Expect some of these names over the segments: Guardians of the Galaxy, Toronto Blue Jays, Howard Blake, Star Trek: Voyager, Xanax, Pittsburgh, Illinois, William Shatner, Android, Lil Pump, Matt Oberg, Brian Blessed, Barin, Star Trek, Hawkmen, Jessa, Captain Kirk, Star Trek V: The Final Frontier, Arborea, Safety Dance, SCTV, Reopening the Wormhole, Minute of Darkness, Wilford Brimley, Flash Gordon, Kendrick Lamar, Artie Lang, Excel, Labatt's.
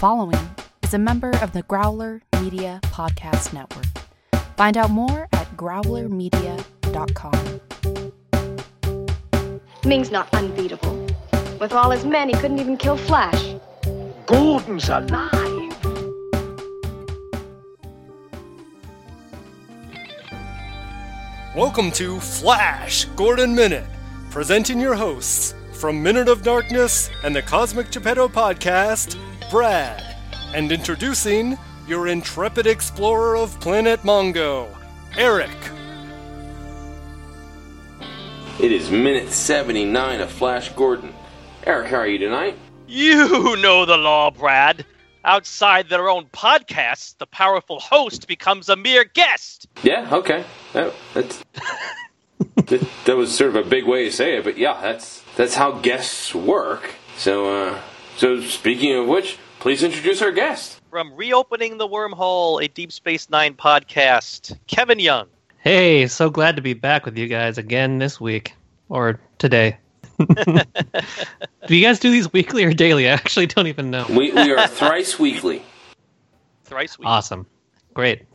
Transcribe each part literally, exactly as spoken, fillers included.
following is a member of the Growler Media Podcast Network. Find out more at growler media dot com. Ming's not unbeatable. With all his men, he couldn't even kill Flash. Gordon's alive! Welcome to Flash Gordon Minute, presenting your hosts from Minute of Darkness and the Cosmic Geppetto Podcast, Brad, and introducing your intrepid explorer of planet Mongo, Eric. It is minute seventy-nine of Flash Gordon. Eric, how are you tonight? You know the law, Brad. Outside their own podcasts, the powerful host becomes a mere guest. Yeah, okay. That, that's... that, that was sort of a big way to say it, but yeah, that's that's how guests work. So, uh, so speaking of which, please introduce our guest. From Reopening the Wormhole, a Deep Space Nine podcast, Kevin Young. Hey, so glad to be back with you guys again this week, or today. Do you guys do these weekly or daily? I actually don't even know. We, we are thrice weekly. Thrice weekly. Awesome. Great.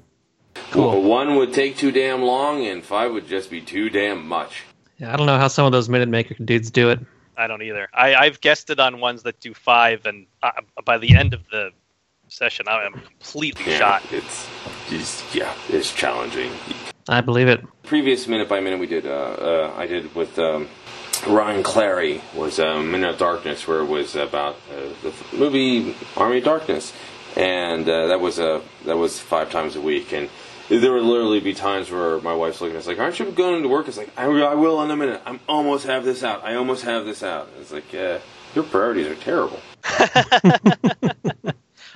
Cool. Well, one would take too damn long, and five would just be too damn much. Yeah, I don't know how some of those Minute Maker dudes do it. I don't either. I, I've guested on ones that do five, and uh, by the end of the session, I am completely yeah, shot. It's just, yeah, it's challenging. I believe it. Previous Minute by Minute we did, uh, uh, I did with um, Ron Clary, was uh, Minute of Darkness, where it was about uh, the movie Army of Darkness. And uh, that was a uh, that was five times a week, and there would literally be times where my wife's looking at us like, "Aren't you going to work?" It's like, "I, I will in a minute. I'm almost have this out. I almost have this out." It's like, uh, your priorities are terrible.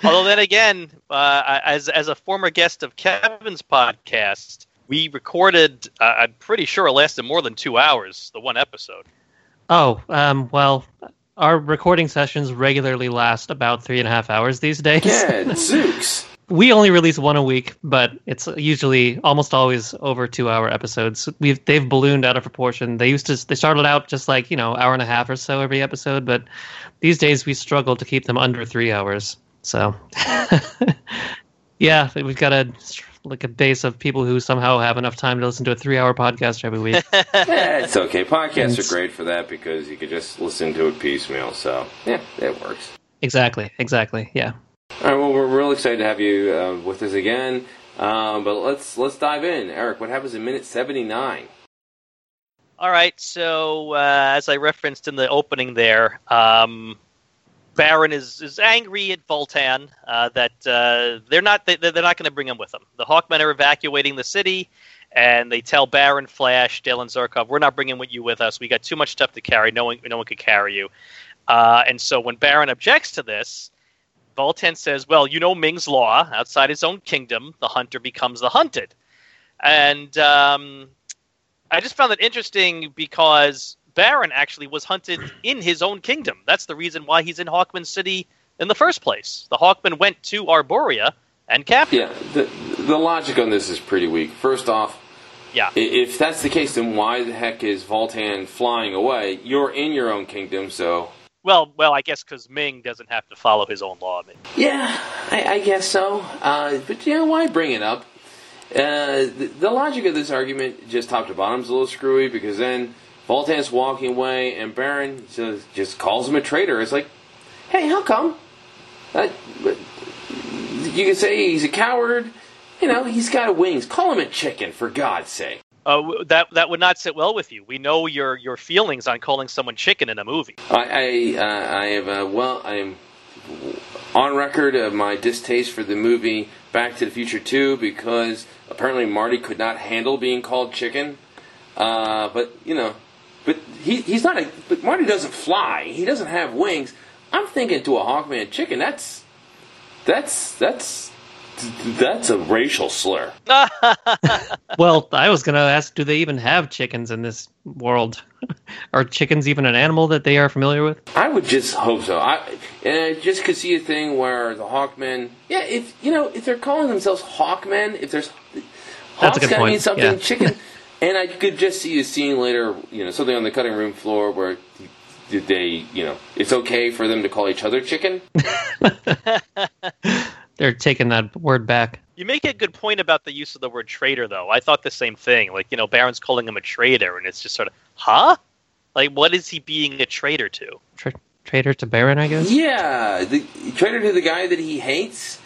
Although then again, uh, as as a former guest of Kevin's podcast, we recorded. Uh, I'm pretty sure it lasted more than two hours. The one episode. Oh um, well. Our recording sessions regularly last about three and a half hours these days. Yeah, zooks. We only release one a week, but it's usually almost always over two-hour episodes. We've they've ballooned out of proportion. They used to they started out just like you know hour and a half or so every episode, but these days we struggle to keep them under three hours. So, yeah, we've got a like a base of people who somehow have enough time to listen to a three-hour podcast every week. Yeah, it's okay. Podcasts it's... are great for that because you could just listen to it piecemeal. So, yeah, it works. Exactly, exactly, yeah. All right, well, we're really excited to have you uh, with us again. Um, but let's let's dive in. Eric, what happens in Minute seventy-nine? All right, so uh, as I referenced in the opening there, um, Barin is, is angry at Vultan uh, that uh, they're not they, they're not going to bring him with them. The Hawkmen are evacuating the city, and they tell Barin, Flash, Dylan Zarkov, "We're not bringing you with us. We got too much stuff to carry. No one no one could carry you." Uh, and so when Barin objects to this, Vultan says, "Well, you know Ming's law. Outside his own kingdom, the hunter becomes the hunted." And um, I just found that interesting because Barin actually was hunted in his own kingdom. That's the reason why he's in Hawkman City in the first place. The Hawkmen went to Arborea and captured him. Yeah, the, the logic on this is pretty weak. First off, yeah, if that's the case, then why the heck is Vultan flying away? You're in your own kingdom, so... Well, well, I guess because Ming doesn't have to follow his own law. Maybe. Yeah, I, I guess so. Uh, but, you know, why bring it up? Uh, the, the logic of this argument, just top to bottom, is a little screwy, because then Vultan's walking away, and Barin just, just calls him a traitor. It's like, hey, how come? Uh, you can say he's a coward. You know, he's got wings. Call him a chicken, for God's sake. Uh, that that would not sit well with you. We know your your feelings on calling someone chicken in a movie. I I, uh, I have uh, well I'm on record of my distaste for the movie Back to the Future two because apparently Marty could not handle being called chicken. Uh, but you know. But he, he's not a. But Marty doesn't fly. He doesn't have wings. I'm thinking to a Hawkman chicken. That's that's that's that's a racial slur. Well, I was gonna ask, do they even have chickens in this world? Are chickens even an animal that they are familiar with? I would just hope so. I and I just could see a thing where the Hawkmen. Yeah, if you know, if they're calling themselves Hawkmen, if there's Hawk's gotta mean something yeah. Chicken. And I could just see a scene later, you know, something on the cutting room floor where did they, you know, it's okay for them to call each other chicken? They're taking that word back. You make a good point about the use of the word traitor, though. I thought the same thing. Like, you know, Baron's calling him a traitor, and it's just sort of, huh? Like, what is he being a traitor to? Tra- traitor to Baron, I guess? Yeah, the, traitor to the guy that he hates.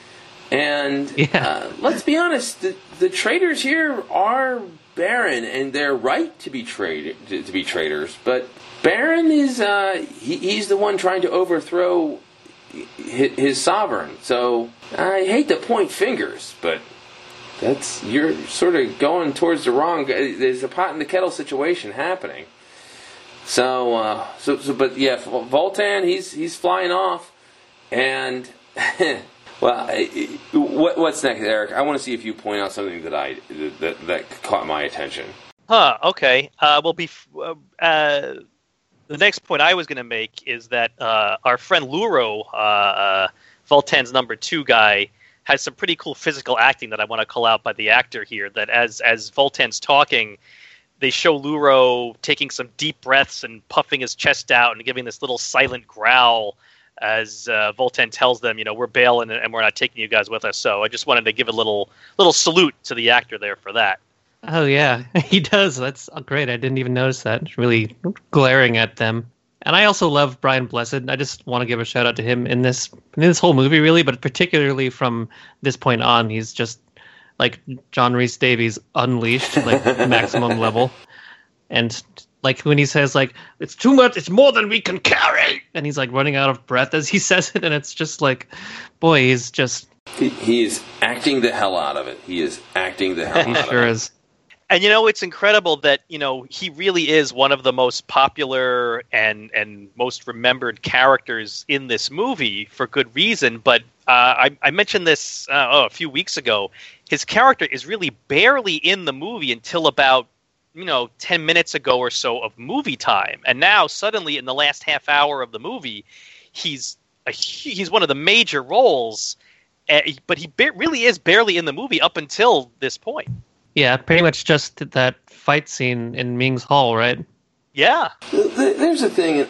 And yeah. uh, let's be honest, the, the traitors here are Baron, and they're right to be tra- to, to be traitors. But Baron is uh, he, he's the one trying to overthrow his, his sovereign. So I hate to point fingers, but that's you're sort of going towards the wrong. There's a pot and the kettle situation happening. So uh, so, so but yeah, Vultan he's he's flying off, and. Well, what, what's next, Eric? I want to see if you point out something that I that that caught my attention. Huh? Okay. Uh, well, bef- uh, the next point I was going to make is that uh, our friend Luro, uh, uh, Vultan's number two guy, has some pretty cool physical acting that I want to call out by the actor here. That as as Vultan's talking, they show Luro taking some deep breaths and puffing his chest out and giving this little silent growl. As uh, Vultan tells them, you know, we're bailing and we're not taking you guys with us. So I just wanted to give a little little salute to the actor there for that. Oh, yeah, he does. That's great. I didn't even notice that. Really glaring at them. And I also love Brian Blessed. I just want to give a shout out to him in this in this whole movie, really. But particularly from this point on, he's just like John Rhys Davies unleashed, like maximum level. And like when he says, like, it's too much, it's more than we can carry. And he's like running out of breath as he says it. And it's just like, boy, he's just. He, he is acting the hell out of it. He is acting the hell out of it. He sure is. And, you know, it's incredible that, you know, he really is one of the most popular and, and most remembered characters in this movie for good reason. But uh, I, I mentioned this uh, oh, a few weeks ago. His character is really barely in the movie until about. You know, ten minutes ago or so of movie time, and now suddenly in the last half hour of the movie, he's a, he's one of the major roles, uh, but he ba- really is barely in the movie up until this point. Yeah, pretty much just that fight scene in Ming's hall, right? Yeah. There's the thing.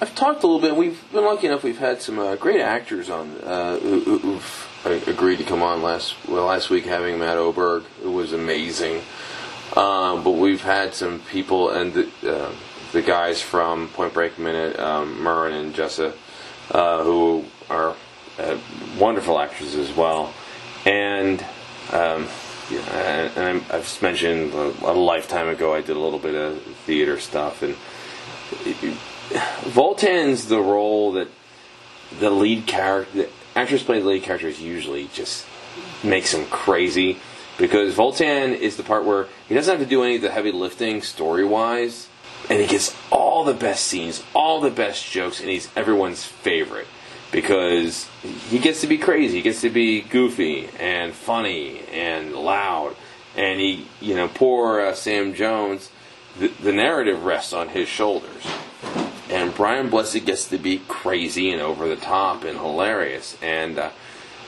I've talked a little bit. We've been lucky enough. We've had some uh, great actors on uh, who've agreed to come on last well last week. Having Matt Oberg, who was amazing. Um, but we've had some people, and the, uh, the guys from Point Break Minute, um, Murren and Jessa, uh, who are uh, wonderful actors as well. And, um, yeah, and I've mentioned a lifetime ago I did a little bit of theater stuff. And it, it, Vultan's the role that the lead character, the actors play the lead characters usually just makes them crazy. Because Vultan is the part where he doesn't have to do any of the heavy lifting story-wise, and he gets all the best scenes, all the best jokes, and he's everyone's favorite. Because he gets to be crazy, he gets to be goofy, and funny, and loud. And he, you know, poor uh, Sam Jones, the, the narrative rests on his shoulders. And Brian Blessed gets to be crazy and over-the-top and hilarious. And uh,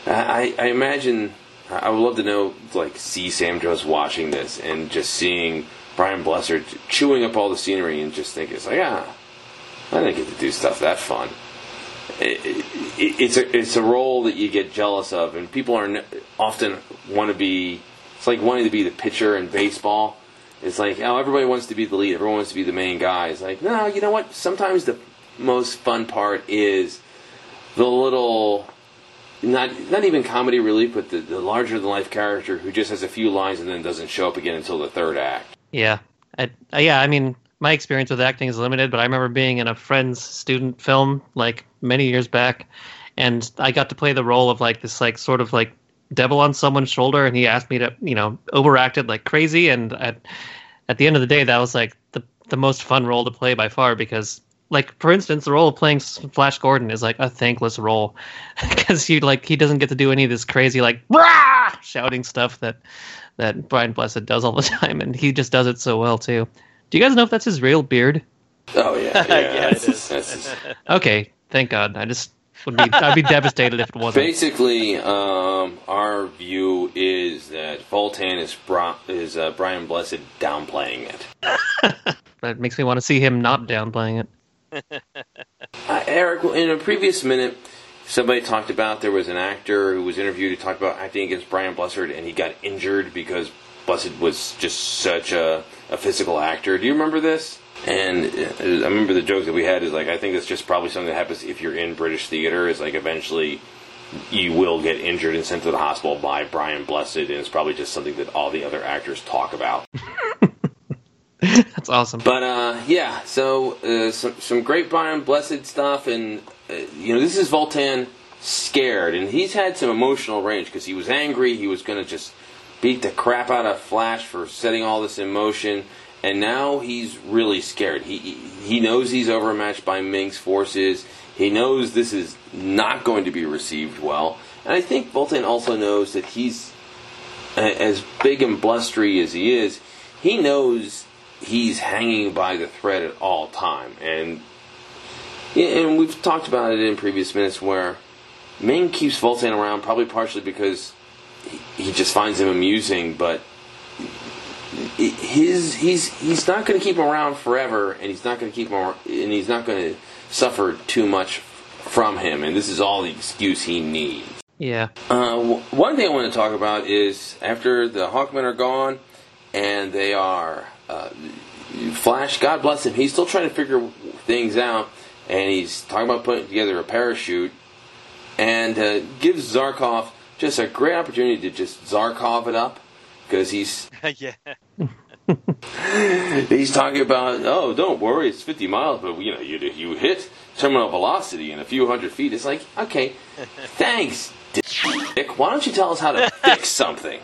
I, I imagine... I would love to know, like, see Sam Jones watching this and just seeing Brian Blessed chewing up all the scenery and just thinking, it's like, ah, I didn't get to do stuff that fun. It, it, it's a it's a role that you get jealous of, and people are often want to be. It's like wanting to be the pitcher in baseball. It's like, oh, everybody wants to be the lead. Everyone wants to be the main guy. It's like, no, you know what? Sometimes the most fun part is the little. Not not even comedy relief, but the, the larger-than-life character who just has a few lines and then doesn't show up again until the third act. Yeah. I, yeah, I mean, my experience with acting is limited, but I remember being in a friend's student film, like, many years back, and I got to play the role of, like, this, like, sort of, like, devil on someone's shoulder, and he asked me to, you know, overact it like crazy, and I, at the end of the day, that was, like, the the most fun role to play by far, because... Like, for instance, the role of playing Flash Gordon is, like, a thankless role. Because he, like, he doesn't get to do any of this crazy, like, rah! Shouting stuff that that Brian Blessed does all the time. And he just does it so well, too. Do you guys know if that's his real beard? Oh, yeah. Yeah, yeah it is. That's his... Okay, thank God. I just would be, I'd be devastated if it wasn't. Basically, um, our view is that Vultan is, Bra- is uh, Brian Blessed downplaying it. That makes me want to see him not downplaying it. uh, Eric, in a previous minute, somebody talked about there was an actor who was interviewed who talked about acting against Brian Blessed, and he got injured because Blessed was just such a, a physical actor. Do you remember this? And I remember the joke that we had is like, I think it's just probably something that happens if you're in British theater, is like eventually you will get injured and sent to the hospital by Brian Blessed, and it's probably just something that all the other actors talk about. That's awesome. But uh, yeah, so uh, some, some great Brian Blessed stuff, and uh, you know, this is Vultan scared, and he's had some emotional range because he was angry, he was going to just beat the crap out of Flash for setting all this in motion. And now he's really scared. He he knows he's overmatched by Ming's forces. He knows this is not going to be received well. And I think Vultan also knows that he's, as big and blustery as he is, he knows he's hanging by the thread at all time. And, and we've talked about it in previous minutes where Ming keeps Vultan around, probably partially because he, he just finds him amusing, but... His he's he's not going to keep him around forever, and he's not going to keep him around, and he's not going to suffer too much from him. And this is all the excuse he needs. Yeah. Uh, w- one thing I want to talk about is after the Hawkmen are gone, and they are uh, Flash. God bless him. He's still trying to figure things out, and he's talking about putting together a parachute, and uh, gives Zarkov just a great opportunity to just Zarkov it up. Because he's yeah. he's talking about, oh, don't worry, it's fifty miles, but you know, you you hit terminal velocity in a few hundred feet. It's like, okay, thanks, Dick. Why don't you tell us how to fix something?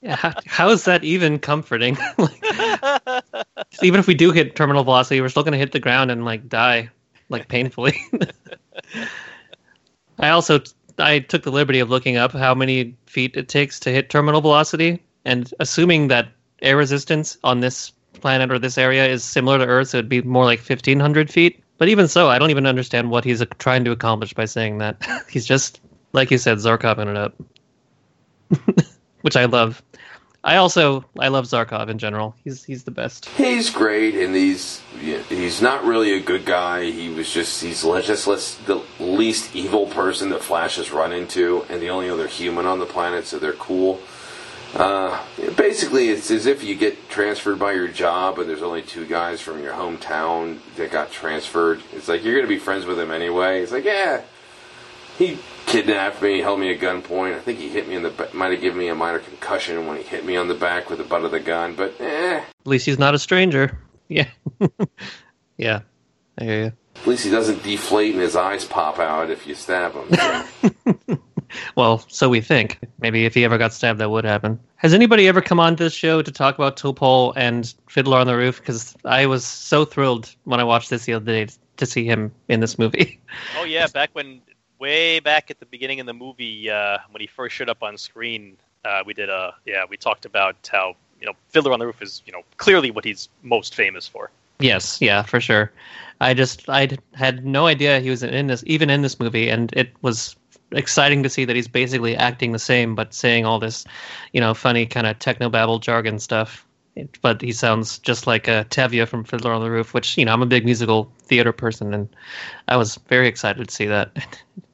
Yeah, how, how is that even comforting? Like, even if we do hit terminal velocity, we're still going to hit the ground and like die, like painfully. I also I took the liberty of looking up how many feet it takes to hit terminal velocity. And assuming that air resistance on this planet or this area is similar to Earth, so it'd be more like fifteen hundred feet. But even so, I don't even understand what he's trying to accomplish by saying that. He's just, like you said, Zarkoving it up. Which I love. I also, I love Zarkov in general. He's he's the best. He's great, and he's, he's not really a good guy. He was just, he's just the least evil person that Flash has run into, and the only other human on the planet, so they're cool. Uh, basically, it's as if you get transferred by your job, and there's only two guys from your hometown that got transferred. It's like, you're going to be friends with him anyway. It's like, yeah, he kidnapped me, held me at gunpoint. I think he hit me in the back, might have given me a minor concussion when he hit me on the back with the butt of the gun, but eh. At least he's not a stranger. Yeah. Yeah, I hear you. At least he doesn't deflate and his eyes pop out if you stab him. Yeah. Well, so we think. Maybe if he ever got stabbed, that would happen. Has anybody ever come on this show to talk about Topol and Fiddler on the Roof? Because I was so thrilled when I watched this the other day to see him in this movie. Oh, yeah, back when, way back at the beginning of the movie, uh, when he first showed up on screen, uh, we did a, yeah, we talked about how, you know, Fiddler on the Roof is, you know, clearly what he's most famous for. Yes, yeah, for sure. I just, I had no idea he was in this, even in this movie, and it was exciting to see that he's basically acting the same, but saying all this, you know, funny kind of technobabble jargon stuff. But he sounds just like a Tevye from Fiddler on the Roof, which, you know, I'm a big musical theater person, and I was very excited to see that.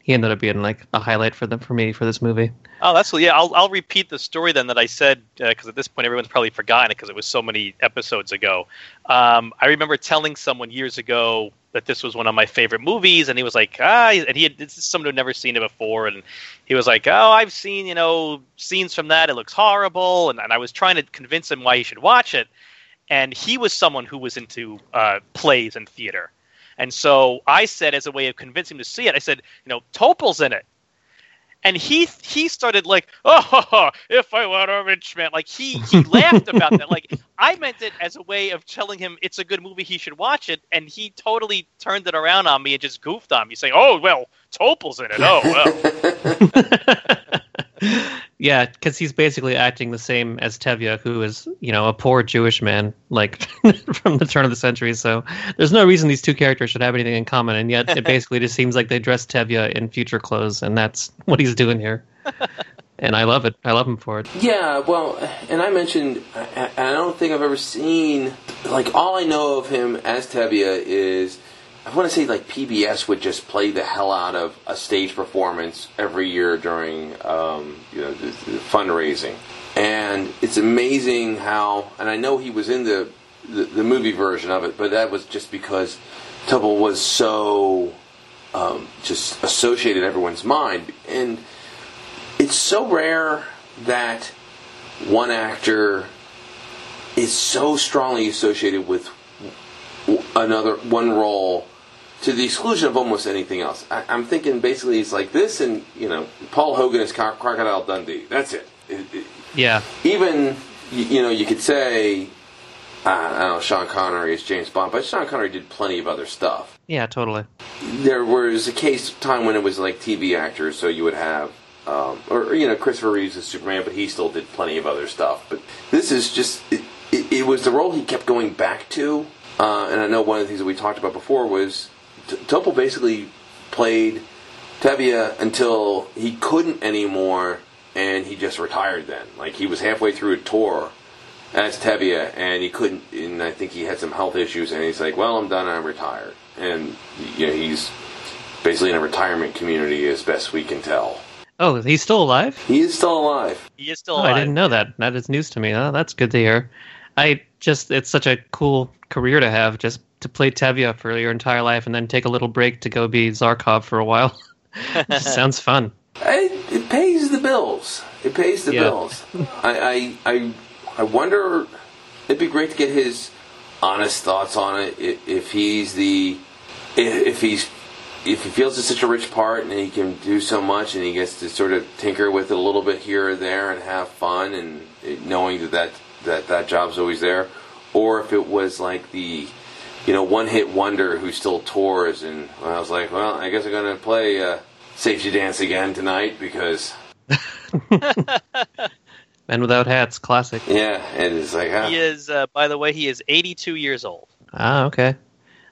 He ended up being like a highlight for them for me for this movie. Oh, that's yeah. I'll I'll repeat the story then that I said, because uh, at this point everyone's probably forgotten it because it was so many episodes ago. Um, I remember telling someone years ago that this was one of my favorite movies, and he was like, ah, and he had, this is someone who'd never seen it before, and he was like, oh, I've seen, you know, scenes from that, it looks horrible, and, and I was trying to convince him why he should watch it, and he was someone who was into uh, plays and theater, and so I said, as a way of convincing him to see it, I said, you know, Topol's in it, and he he started like, oh, if I were a rich man, like he he laughed about that, like. I meant it as a way of telling him it's a good movie, he should watch it, and he totally turned it around on me and just goofed on me, saying, oh, well, Topol's in it, oh, well. Yeah, because he's basically acting the same as Tevye, who is, you know, a poor Jewish man, like, from the turn of the century, so there's no reason these two characters should have anything in common, and yet it basically just seems like they dress Tevye in future clothes, and that's what he's doing here. And I love it. I love him for it. Yeah, well, and I mentioned, I, I don't think I've ever seen, like, all I know of him as Tevye is I want to say like P B S would just play the hell out of a stage performance every year during um, you know the, the fundraising, and it's amazing how. And I know he was in the, the the movie version of it, but that was just because Topol was so um, just associated in everyone's mind, and it's so rare that one actor is so strongly associated with another one role to the exclusion of almost anything else. I, I'm thinking basically it's like this, and you know, Paul Hogan is Croc- Crocodile Dundee. That's it. it, it yeah. Even you, you know, you could say uh, I don't know, Sean Connery is James Bond, but Sean Connery did plenty of other stuff. Yeah, totally. There was a case time when it was like T V actors, so you would have. Um, or, you know, Christopher Reeves is Superman, but he still did plenty of other stuff. But this is just, it, it, it was the role he kept going back to. Uh, and I know one of the things that we talked about before was T- Topol basically played Tevye until he couldn't anymore, and he just retired then. Like, he was halfway through a tour as Tevye, and he couldn't, and I think he had some health issues, and he's like, well, I'm done, I'm retired. And, you know, he's basically in a retirement community as best we can tell. Oh, he's still alive? He is still alive. He is still alive. Oh, I didn't know that. That is news to me. Oh, that's good to hear. I just, it's such a cool career to have, just to play Tevye for your entire life and then take a little break to go be Zarkov for a while. It just sounds fun. I, it pays the bills. It pays the yeah. bills. I, I, I, I wonder, it'd be great to get his honest thoughts on it, if, if he's the, if, if he's, if he feels it's such a rich part and he can do so much and he gets to sort of tinker with it a little bit here or there and have fun and it, knowing that that, that that job's always there, or if it was like the, you know, one-hit wonder who still tours and I was like, well, I guess I'm going to play uh, Safety Dance again tonight because... Men Without Hats, classic. Yeah, and it's like... Huh? He is, uh, by the way, he is eighty-two years old. Ah, okay.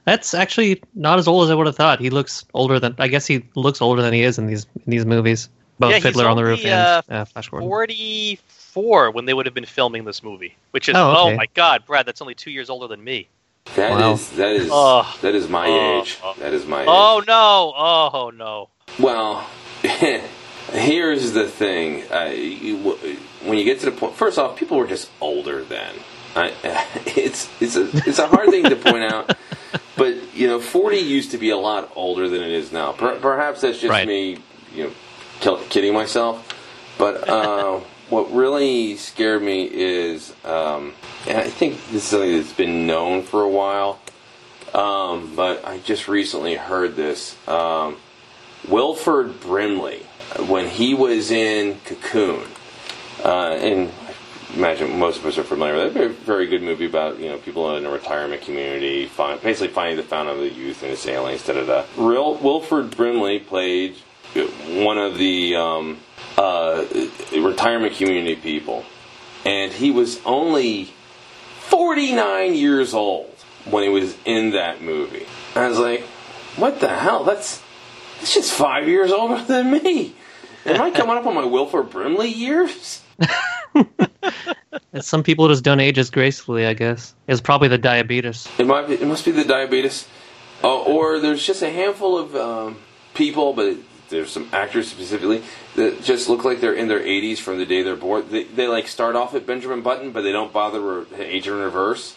That's actually not as old as I would have thought. He looks older than I guess he looks older than he is in these in these movies. Both yeah, Fiddler on the Roof uh, and uh, Flash Gordon. forty-four when they would have been filming this movie, which is oh, okay. oh my god, Brad, that's only two years older than me. That wow. is that is oh, that is my oh, age. Oh, that is my oh, age. Oh no! Oh no! Well, here's the thing: uh, you, when you get to the point, first off, people were just older then. I, uh, it's it's a it's a hard thing to point out. But, you know, forty used to be a lot older than it is now. Per- perhaps that's just right. me, you know, kidding myself. But uh, what really scared me is, um, and I think this is something that's been known for a while, um, but I just recently heard this. Um, Wilford Brimley, when he was in Cocoon, uh, and imagine most of us are familiar with it. A very good movie about, you know, people in a retirement community, find, basically finding the fountain of the youth and its aliens, da-da-da. Real, Wilford Brimley played one of the um, uh, retirement community people, and he was only forty-nine years old when he was in that movie. I was like, what the hell? That's, that's just five years older than me. Am I coming up on my Wilford Brimley years? Some people just don't age as gracefully, I guess. It's probably the diabetes. It might be, it must be the diabetes, uh, or there's just a handful of um, people, but there's some actors specifically that just look like they're in their eighties from the day they're born. They, they like start off at Benjamin Button, but they don't bother re- age in reverse.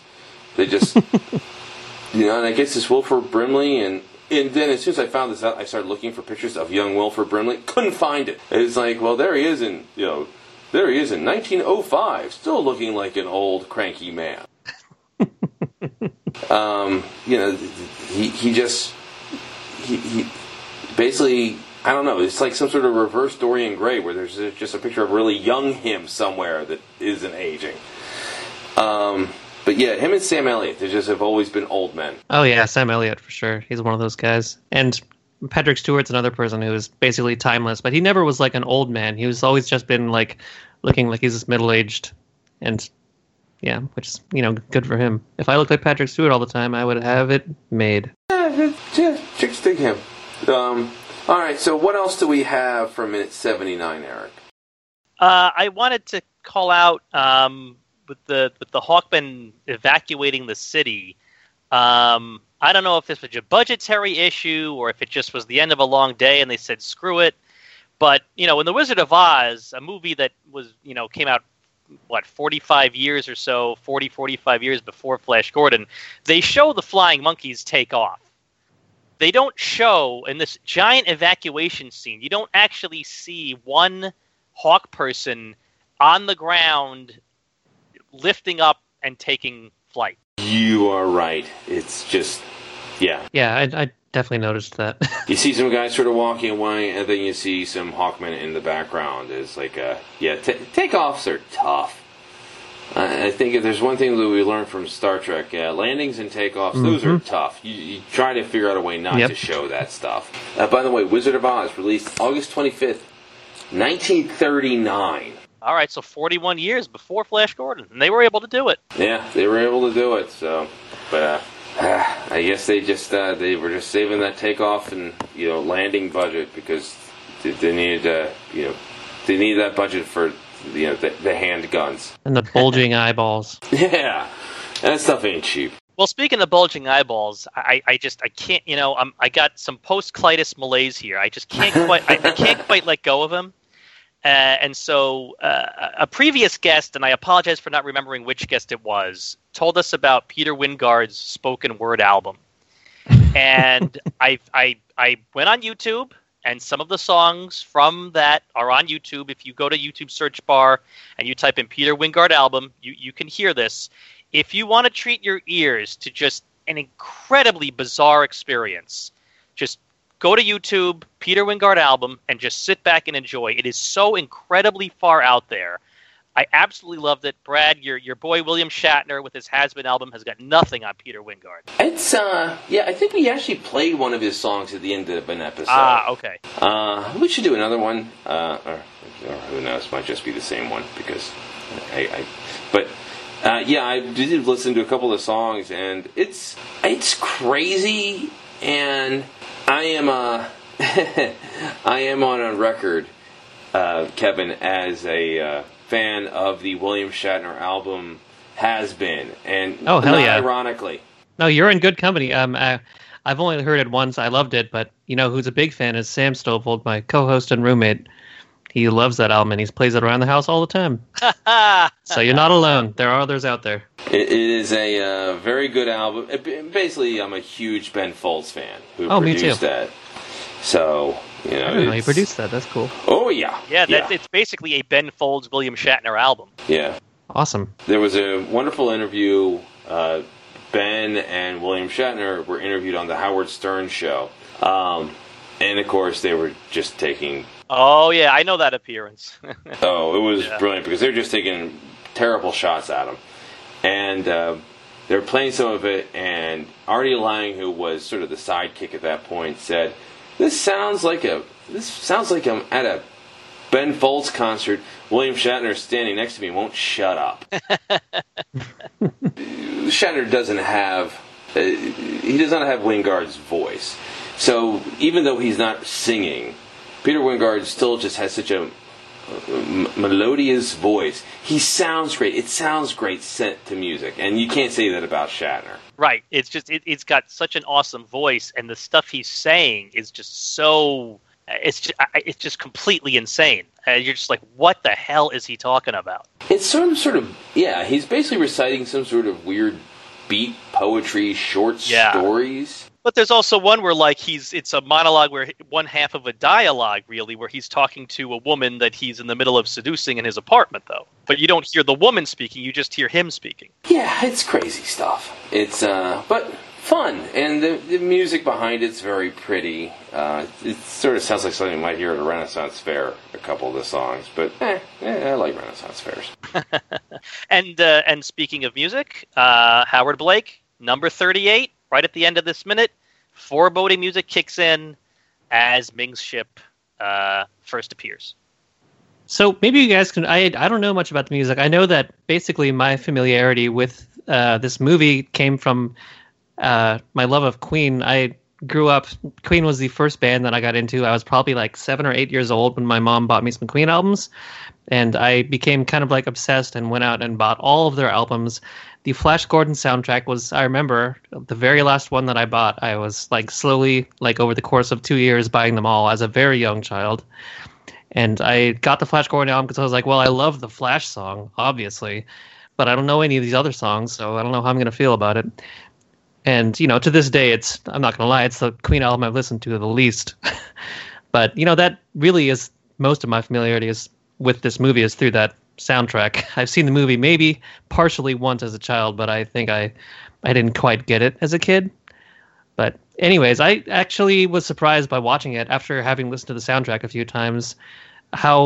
They just, you know. And I guess this Wilford Brimley, and and then as soon as I found this out, I started looking for pictures of young Wilford Brimley. Couldn't find it. It's like, well, there he is, and you know. There he is in nineteen oh five, still looking like an old, cranky man. um, you know, he he just... He, he basically, I don't know, it's like some sort of reverse Dorian Gray where there's just a picture of really young him somewhere that isn't aging. Um, but yeah, him and Sam Elliott, they just have always been old men. Oh yeah, Sam Elliott for sure. He's one of those guys. And Patrick Stewart's another person who is basically timeless, but he never was like an old man. He was always just been like looking like he's middle-aged, and yeah, which is, you know, good for him. If I looked like Patrick Stewart all the time, I would have it made. Yeah, yeah, chicks dig him. Um, all right, so what else do we have for minute seventy-nine, Eric? Uh, I wanted to call out um, with the with the Hawkmen evacuating the city. Um, I don't know if this was a budgetary issue or if it just was the end of a long day and they said, screw it. But, you know, in The Wizard of Oz, a movie that was, you know, came out, what, forty-five years or so, forty, forty-five years before Flash Gordon, they show the flying monkeys take off. They don't show, in this giant evacuation scene, you don't actually see one Hawk person on the ground lifting up and taking flight. You are right. It's just, yeah. Yeah, I, I definitely noticed that. You see some guys sort of walking away, and then you see some Hawkmen in the background. It's like, uh, yeah, t- takeoffs are tough. Uh, I think if there's one thing that we learned from Star Trek, uh, landings and takeoffs, mm-hmm. those are tough. You, you try to figure out a way not yep. to show that stuff. Uh, by the way, Wizard of Oz, released August twenty-fifth, nineteen thirty-nine. All right, so forty-one years before Flash Gordon, and they were able to do it. Yeah, they were able to do it. So, but uh, I guess they just uh, they were just saving that takeoff and you know landing budget because they, they needed uh, you know they needed that budget for you know the, the handguns and the bulging eyeballs. Yeah, that stuff ain't cheap. Well, speaking of bulging eyeballs, I, I just I can't you know I'm, I got some post-clitus malaise here. I just can't quite I, I can't quite let go of him. Uh, and so uh, a previous guest, and I apologize for not remembering which guest it was, told us about Peter Wyngarde's spoken word album. And I, I I went on YouTube, and some of the songs from that are on YouTube. If you go to YouTube search bar and you type in Peter Wyngarde album, you, you can hear this. If you want to treat your ears to just an incredibly bizarre experience, just go to YouTube, Peter Wyngarde album, and just sit back and enjoy. It is so incredibly far out there. I absolutely loved it. Brad, your your boy William Shatner with his Has Been album has got nothing on Peter Wyngarde. It's, uh, yeah, I think we actually played one of his songs at the end of an episode. Ah, okay. Uh, we should do another one, uh, or, or who knows, might just be the same one, because I, I but... Uh, yeah, I did listen to a couple of songs, and it's it's crazy, and I am uh, I am on a record, uh, Kevin, as a uh, fan of the William Shatner album Has Been, and oh, hell not yeah. ironically. No, you're in good company. Um, I, I've only heard it once. I loved it, but you know who's a big fan is Sam Stovold, my co-host and roommate. He loves that album, and he plays it around the house all the time. So you're not alone. There are others out there. It is a uh, very good album. It, basically, I'm a huge Ben Folds fan who oh, produced me too. that. So, you know. I didn't know he produced that. That's cool. Oh, yeah. Yeah, that's, yeah, it's basically a Ben Folds, William Shatner album. Yeah. Awesome. There was a wonderful interview. Uh, Ben and William Shatner were interviewed on the Howard Stern show. Um, and, of course, they were just taking... Oh, yeah, I know that appearance. Oh, it was yeah. brilliant, because they're just taking terrible shots at him. And uh, they're playing some of it, and Artie Lang, who was sort of the sidekick at that point, said, this sounds like a this sounds like I'm at a Ben Folds concert. William Shatner's standing next to me won't shut up. Shatner doesn't have, uh, he does not have Wyngarde's voice. So even though he's not singing... Peter Wyngarde still just has such a m- melodious voice. He sounds great. It sounds great sent to music, and you can't say that about Shatner. Right. It's just it, it's got such an awesome voice, and the stuff he's saying is just so it's just, it's just completely insane. Uh, you're just like, what the hell is he talking about? It's sort of sort of yeah. He's basically reciting some sort of weird beat poetry, short yeah. stories. But there's also one where, like, he's it's a monologue where one half of a dialogue, really, where he's talking to a woman that he's in the middle of seducing in his apartment, though. But you don't hear the woman speaking, you just hear him speaking. Yeah, it's crazy stuff. It's, uh, but fun. And the, the music behind it's very pretty. Uh, it sort of sounds like something you might hear at a Renaissance fair, a couple of the songs. But, eh, eh I like Renaissance fairs. and, uh, and speaking of music, uh, Howard Blake, number thirty-eight. Right at the end of this minute, foreboding music kicks in as Ming's ship uh, first appears. So maybe you guys can... I I don't know much about the music. I know that basically my familiarity with uh, this movie came from uh, my love of Queen. I grew up, Queen was the first band that I got into. I was probably like seven or eight years old when my mom bought me some Queen albums, and I became kind of like obsessed and went out and bought all of their albums. The Flash Gordon soundtrack was, I remember, the very last one that I bought. I was like slowly, like over the course of two years, buying them all as a very young child. And I got the Flash Gordon album because I was like, well, I love the Flash song, obviously, but I don't know any of these other songs, so I don't know how I'm going to feel about it. And, you know, to this day, it's, I'm not going to lie, it's the Queen album I've listened to the least. But, you know, that really is most of my familiarity is with this movie is through that soundtrack. I've seen the movie maybe partially once as a child, but I think I, I didn't quite get it as a kid. But anyways, I actually was surprised by watching it after having listened to the soundtrack a few times, how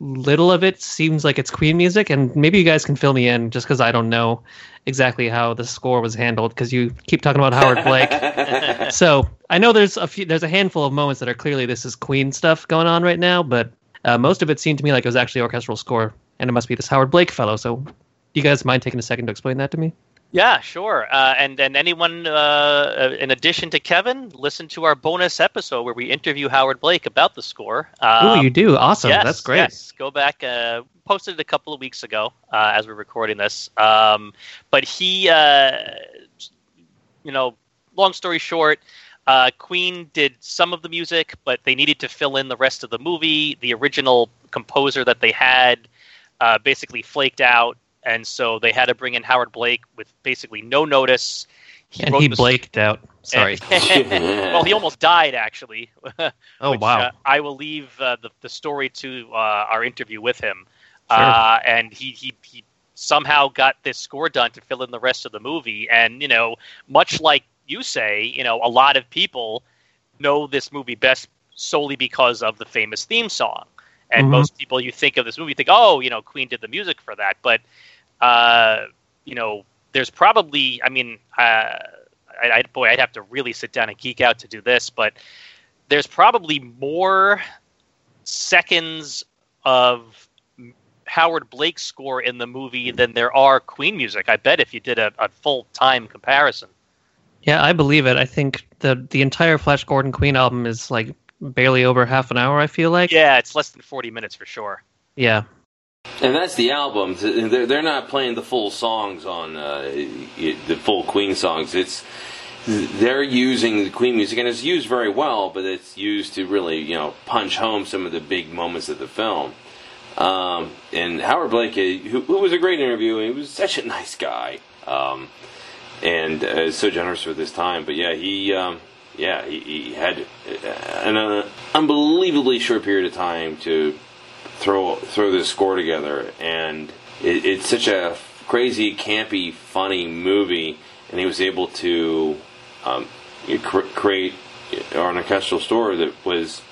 little of it seems like it's Queen music. And maybe you guys can fill me in just because I don't know exactly how the score was handled, because you keep talking about Howard Blake. So I know there's a few, there's a handful of moments that are clearly this is Queen stuff going on right now, but uh, most of it seemed to me like it was actually orchestral score, and it must be this Howard Blake fellow. So do you guys mind taking a second to explain that to me? Yeah, sure. Uh, and and anyone, uh, in addition to Kevin, listen to our bonus episode where we interview Howard Blake about the score. Um, oh, you do? Awesome. Yes, that's great. Yes, go back. Uh, posted it a couple of weeks ago uh, as we're recording this. Um, but he, uh, you know, long story short, uh, Queen did some of the music, but they needed to fill in the rest of the movie. The original composer that they had uh, basically flaked out. And so they had to bring in Howard Blake with basically no notice. He and he blaked st- out. Sorry. Well, he almost died, actually. Oh, which, wow. Uh, I will leave uh, the, the story to uh, our interview with him. Sure. Uh, and he, he, he somehow got this score done to fill in the rest of the movie. And, you know, much like you say, you know, a lot of people know this movie best solely because of the famous theme song. And mm-hmm. most people, you think of this movie, you think, oh, you know, Queen did the music for that. But, uh, you know, there's probably, I mean, uh, I, I, boy, I'd have to really sit down and geek out to do this. But there's probably more seconds of Howard Blake's score in the movie than there are Queen music, I bet, if you did a, a full-time comparison. Yeah, I believe it. I think the the entire Flash Gordon Queen album is like barely over half an hour, I feel like. Yeah, it's less than forty minutes for sure. Yeah. And that's the album. They're not playing the full songs on uh, the full Queen songs. It's they're using the Queen music, and it's used very well, but it's used to really, you know, punch home some of the big moments of the film. Um, and Howard Blake, who, who was a great interview, and he was such a nice guy, um, and uh, so generous with his time. But yeah, he... Um, Yeah, he, he had an uh, unbelievably short period of time to throw throw this score together, and it, it's such a crazy, campy, funny movie, and he was able to um, cr- create or an orchestral score that was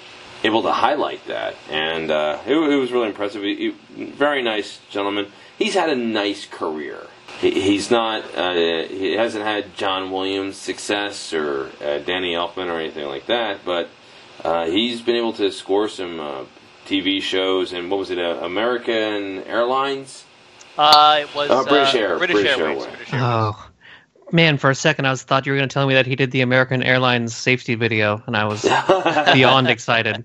able to highlight that, and uh, it, it was really impressive. He, he, very nice gentleman. He's had a nice career. He's not, uh, he hasn't had John Williams' success or uh, Danny Elfman or anything like that, but uh, he's been able to score some uh, T V shows and, what was it, uh, American Airlines? Uh, it was uh, British, uh, Air, British, British Airways. Airways. British Airways. Oh, man, for a second I was thought you were going to tell me that he did the American Airlines safety video, and I was beyond excited.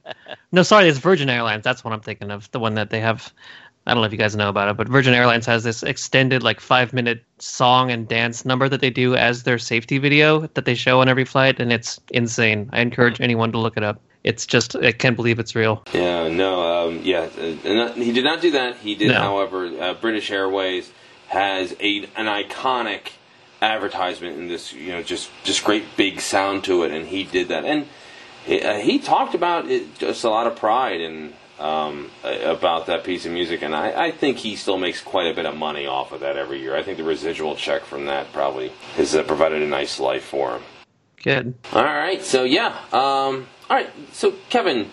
No, sorry, it's Virgin Airlines. That's what I'm thinking of, the one that they have. I don't know if you guys know about it, but Virgin Airlines has this extended, like, five-minute song and dance number that they do as their safety video that they show on every flight, and it's insane. I encourage anyone to look it up. It's just, I can't believe it's real. Yeah, no, um, yeah. Uh, he did not do that. He did, no. However, uh, British Airways has a, an iconic advertisement in this, you know, just, just great big sound to it, and he did that. And he, uh, he talked about it, just a lot of pride and... Um, about that piece of music, and I, I think he still makes quite a bit of money off of that every year. I think the residual check from that probably has uh, provided a nice life for him. Good. All right, so yeah. Um, all right, so Kevin,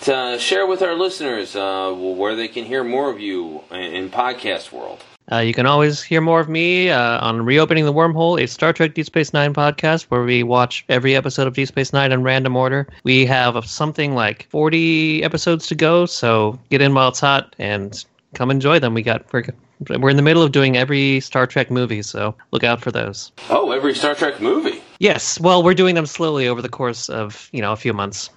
to share with our listeners uh, where they can hear more of you in, in podcast world. Uh, you can always hear more of me uh, on Reopening the Wormhole, a Star Trek Deep Space Nine podcast where we watch every episode of Deep Space Nine in random order. We have something like forty episodes to go, so get in while it's hot and come enjoy them. We got we're, we're in the middle of doing every Star Trek movie, so look out for those. Oh, every Star Trek movie. Yes, well, we're doing them slowly over the course of, you know, a few months.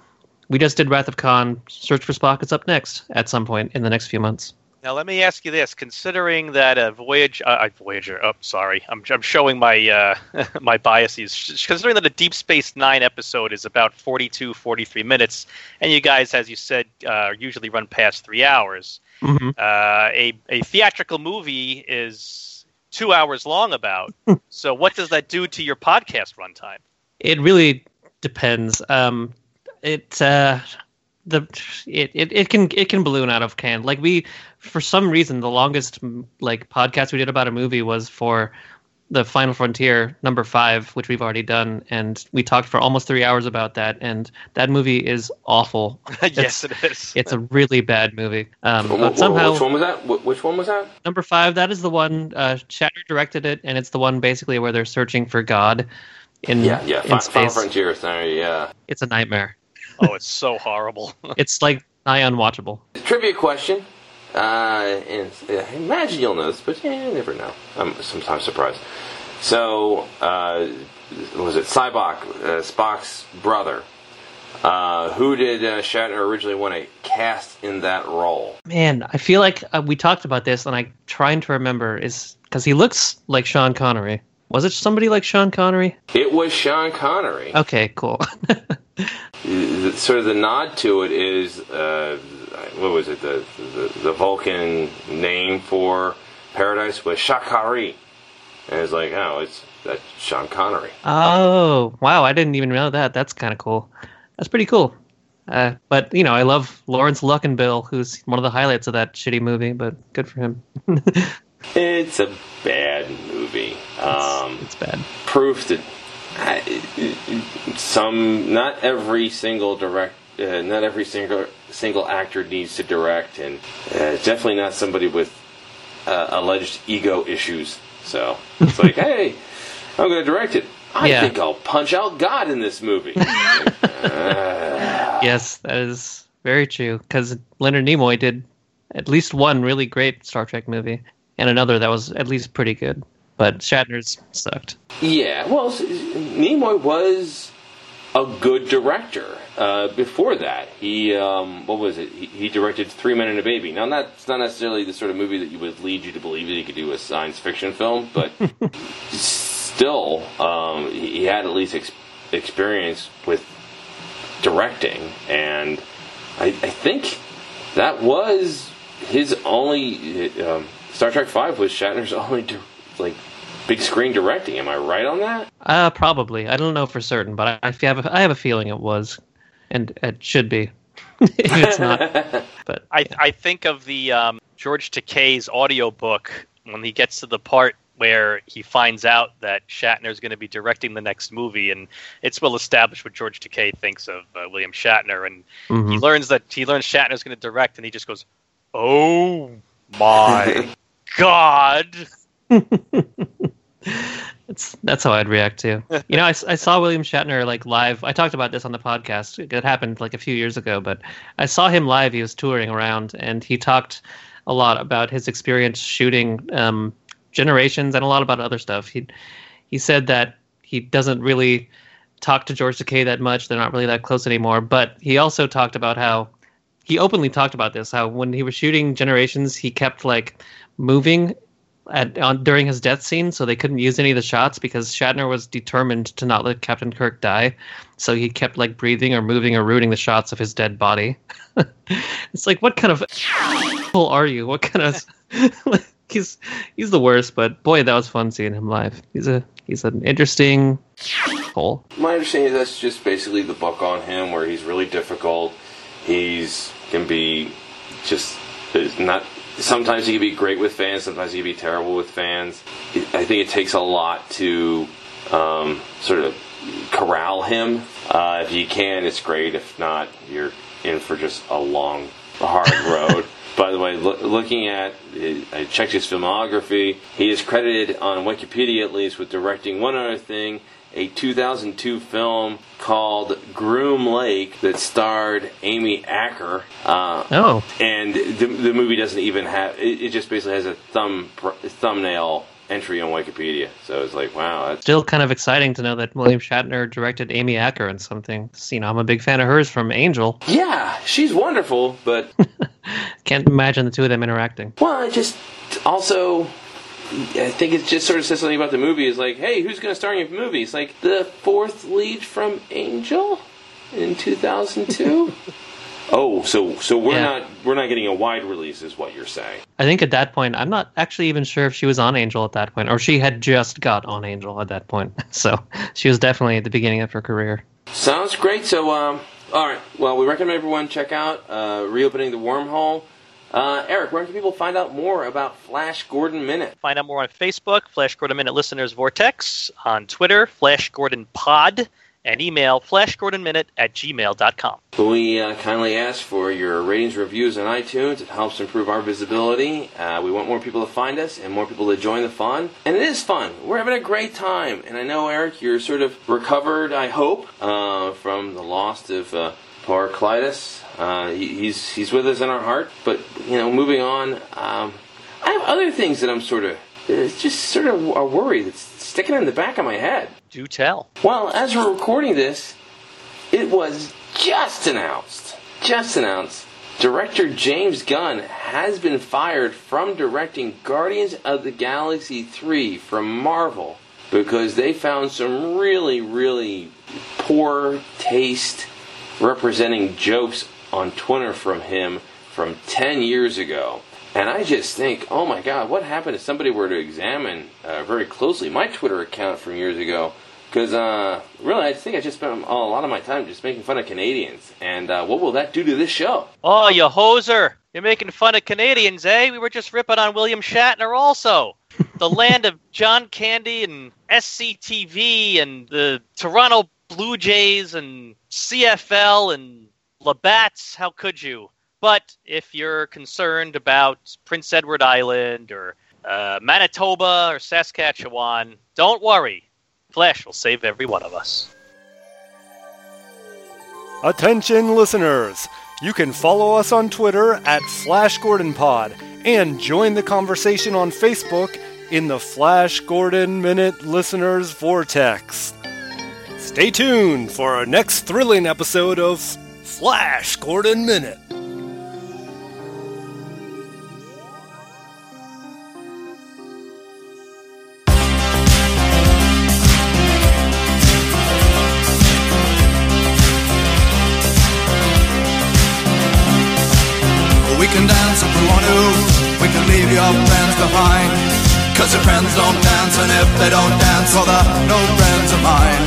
We just did Wrath of Khan. Search for Spock is up next at some point in the next few months. Now, let me ask you this. Considering that a Voyage, uh, Voyager, oh, sorry, I'm, I'm showing my uh, my biases. Considering that a Deep Space Nine episode is about forty-two, forty-three minutes, and you guys, as you said, uh, usually run past three hours, mm-hmm. uh, a, a theatrical movie is two hours long about. So what does that do to your podcast runtime? It really depends. Um, it... Uh... The it, it it can it can balloon out of hand. Like we, for some reason, the longest like podcast we did about a movie was for the Final Frontier number five, which we've already done, and we talked for almost three hours about that. And that movie is awful. Yes, it is. It's a really bad movie. Um, what, but somehow, which one was that? What, which one was that? Number five. That is the one. Uh, Shatner directed it, and it's the one basically where they're searching for God in yeah yeah in Final, space. Final Frontier. Sorry, yeah, it's a nightmare. Oh, it's so horrible. It's like nigh unwatchable. Trivia question. Uh, and, uh, I imagine you'll know this, but yeah, you never know. I'm sometimes surprised. So, uh, was it Cybok, uh, Spock's brother? Uh, who did uh, Shatner originally want to cast in that role? Man, I feel like uh, we talked about this, and I'm trying to remember. Is because he looks like Sean Connery. Was it somebody like Sean Connery? It was Sean Connery. Okay, cool. Sort of the nod to it is, uh, what was it, the, the the Vulcan name for paradise was Sha'Kari. And it's like, oh, it's that's Sean Connery. Oh, wow, I didn't even know that. That's kind of cool. That's pretty cool. Uh, but, you know, I love Lawrence Luckinbill, who's one of the highlights of that shitty movie, but good for him. It's a bad movie. Um, it's, it's bad. Proof that I, some, not every single direct, uh, not every single single actor needs to direct, and uh, definitely not somebody with uh, alleged ego issues. So it's like, hey, I'm going to direct it. I yeah. think I'll punch out God in this movie. uh, yes, that is very true. Because Leonard Nimoy did at least one really great Star Trek movie, and another that was at least pretty good. But Shatner's sucked. Yeah, well, Nimoy was a good director. Uh, before that, he, um, what was it? He, he directed Three Men and a Baby. Now, that's not necessarily the sort of movie that you would lead you to believe that he could do a science fiction film, but still, um, he had at least ex- experience with directing. And I, I think that was his only, um, Star Trek five was Shatner's only director. Like big screen directing, am I right on that? Uh, probably. I don't know for certain, but I, I have a, I have a feeling it was, and it should be. It's not. But I yeah. I think of the um, George Takei's audiobook when he gets to the part where he finds out that Shatner's going to be directing the next movie, and it's well established what George Takei thinks of uh, William Shatner, and mm-hmm. he learns that he learns Shatner's going to direct, and he just goes, "Oh my God." It's, that's how I'd react to. You know, I, I saw William Shatner like live. I talked about this on the podcast. It happened like a few years ago, but I saw him live. He was touring around, and he talked a lot about his experience shooting um, Generations and a lot about other stuff. He he said that he doesn't really talk to George Takei that much. They're not really that close anymore. But he also talked about how he openly talked about this. How when he was shooting Generations, he kept like moving. At, on, during his death scene, so they couldn't use any of the shots because Shatner was determined to not let Captain Kirk die, so he kept like breathing or moving or rooting the shots of his dead body. It's like, what kind of asshole are you? What kind of like, he's he's the worst, but boy, that was fun seeing him live. He's a he's an interesting asshole. My understanding is that's just basically the book on him, where he's really difficult. He's can be just is not. Sometimes he can be great with fans. Sometimes he can be terrible with fans. I think it takes a lot to um, sort of corral him. Uh, if you can, it's great. If not, you're in for just a long, hard road. By the way, lo- looking at, I checked his filmography. He is credited on Wikipedia, at least, with directing one other thing, a two thousand two film called Groom Lake that starred Amy Acker. Uh, oh. And the, the movie doesn't even have, it, it just basically has a thumb thumbnail entry on Wikipedia. So it's like, wow. That's... Still kind of exciting to know that William Shatner directed Amy Acker in something. You know, I'm a big fan of hers from Angel. Yeah, she's wonderful, but... Can't imagine the two of them interacting. Well, I just also... I think it just sort of says something about the movie. It's like, hey, who's going to star in your movie? It's like the fourth lead from Angel in two thousand two. Oh, so so we're yeah. not we're not getting a wide release, is what you're saying. I think at that point, I'm not actually even sure if she was on Angel at that point, or she had just got on Angel at that point. So she was definitely at the beginning of her career. Sounds great. So, um, all right. Well, we recommend everyone check out uh, Reopening the Wormhole. Uh, Eric, where can people find out more about Flash Gordon Minute? Find out more on Facebook, Flash Gordon Minute Listeners Vortex, on Twitter, Flash Gordon Pod, and email flashgordonminute at gmail dot com. We uh, kindly ask for your ratings, reviews on iTunes. It helps improve our visibility. Uh, we want more people to find us and more people to join the fun. And it is fun. We're having a great time. And I know, Eric, you're sort of recovered, I hope, uh, from the loss of... Uh, Paraclitus, uh, he, he's he's with us in our heart. But you know, moving on, um, I have other things that I'm sort of it's just sort of a worry that's sticking in the back of my head. Do tell. Well, as we're recording this, it was just announced, just announced. Director James Gunn has been fired from directing Guardians of the Galaxy three from Marvel because they found some really, really poor taste representing jokes on Twitter from him from ten years ago. And I just think, oh my God, what happened if somebody were to examine uh, very closely my Twitter account from years ago? Because uh, really, I think I just spent a lot of my time just making fun of Canadians. And uh, what will that do to this show? Oh, you hoser. You're making fun of Canadians, eh? We were just ripping on William Shatner also. The land of John Candy and S C T V and the Toronto Blue Jays and C F L and Labatt's, how could you? But if you're concerned about Prince Edward Island or uh, Manitoba or Saskatchewan, don't worry. Flash will save every one of us. Attention, listeners. You can follow us on Twitter at Flash Gordon Pod and join the conversation on Facebook in the Flash Gordon Minute Listeners Vortex. Stay tuned for our next thrilling episode of Flash Gordon Minute. We can dance if we want to. We can leave your friends behind, 'cause your friends don't dance, and if they don't dance, well, they're no friends of mine.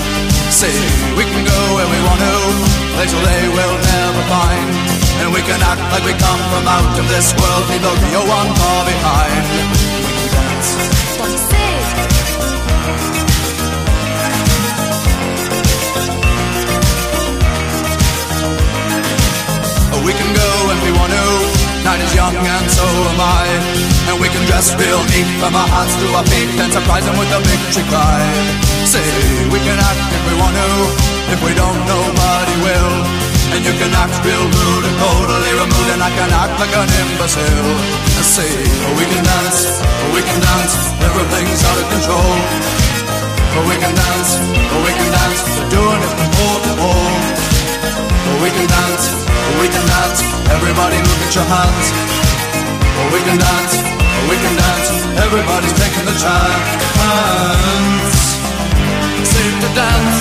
See, we can go where we want to, place they will never find. And we can act like we come from out of this world, leave the real one far behind. We can dance. What do you say? We can go if we want to, night is young and so am I. And we can dress real neat from our hearts to our feet and surprise them with a victory cry. Say, we can act if we want to, if we don't, nobody will. And you can act real rude and totally removed, and I can act like an imbecile. Say, we can dance, we can dance, everything's out of control. We can dance, we can dance, we're doing it from pole to pole. We can dance, we can dance, everybody look at your hands. We can dance, we can dance, everybody's taking the chance. Safe to dance,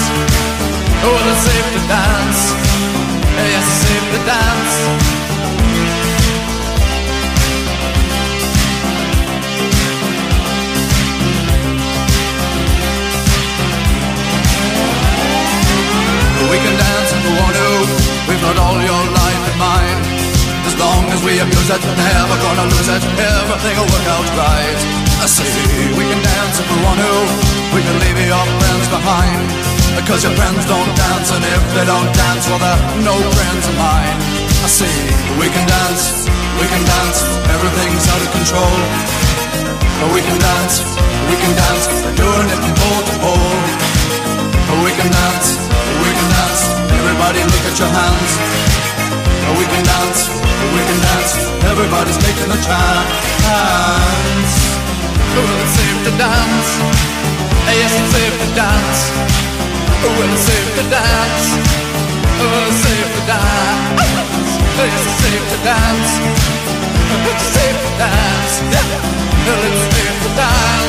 oh it's safe to dance, yes it's safe to dance. We can dance if we want to, we've got all your life in mind. As long as we abuse it, never gonna lose it, everything will work out right. I see, we can dance if we want to, we can leave your friends behind, because your friends don't dance, and if they don't dance, well they're no friends of mine. I see, we can dance, we can dance, everything's out of control. We can dance, we can dance, we're doing it from pole to pole. We can dance, we can dance, everybody look at your hands. We can dance, we can dance, everybody's taking a chance. We'll save to dance. Yes, it's safe to dance. Well, it's safe to dance. Well, it's safe to dance. Yes, it's safe to dance. It's safe to dance. Well, it's safe to dance.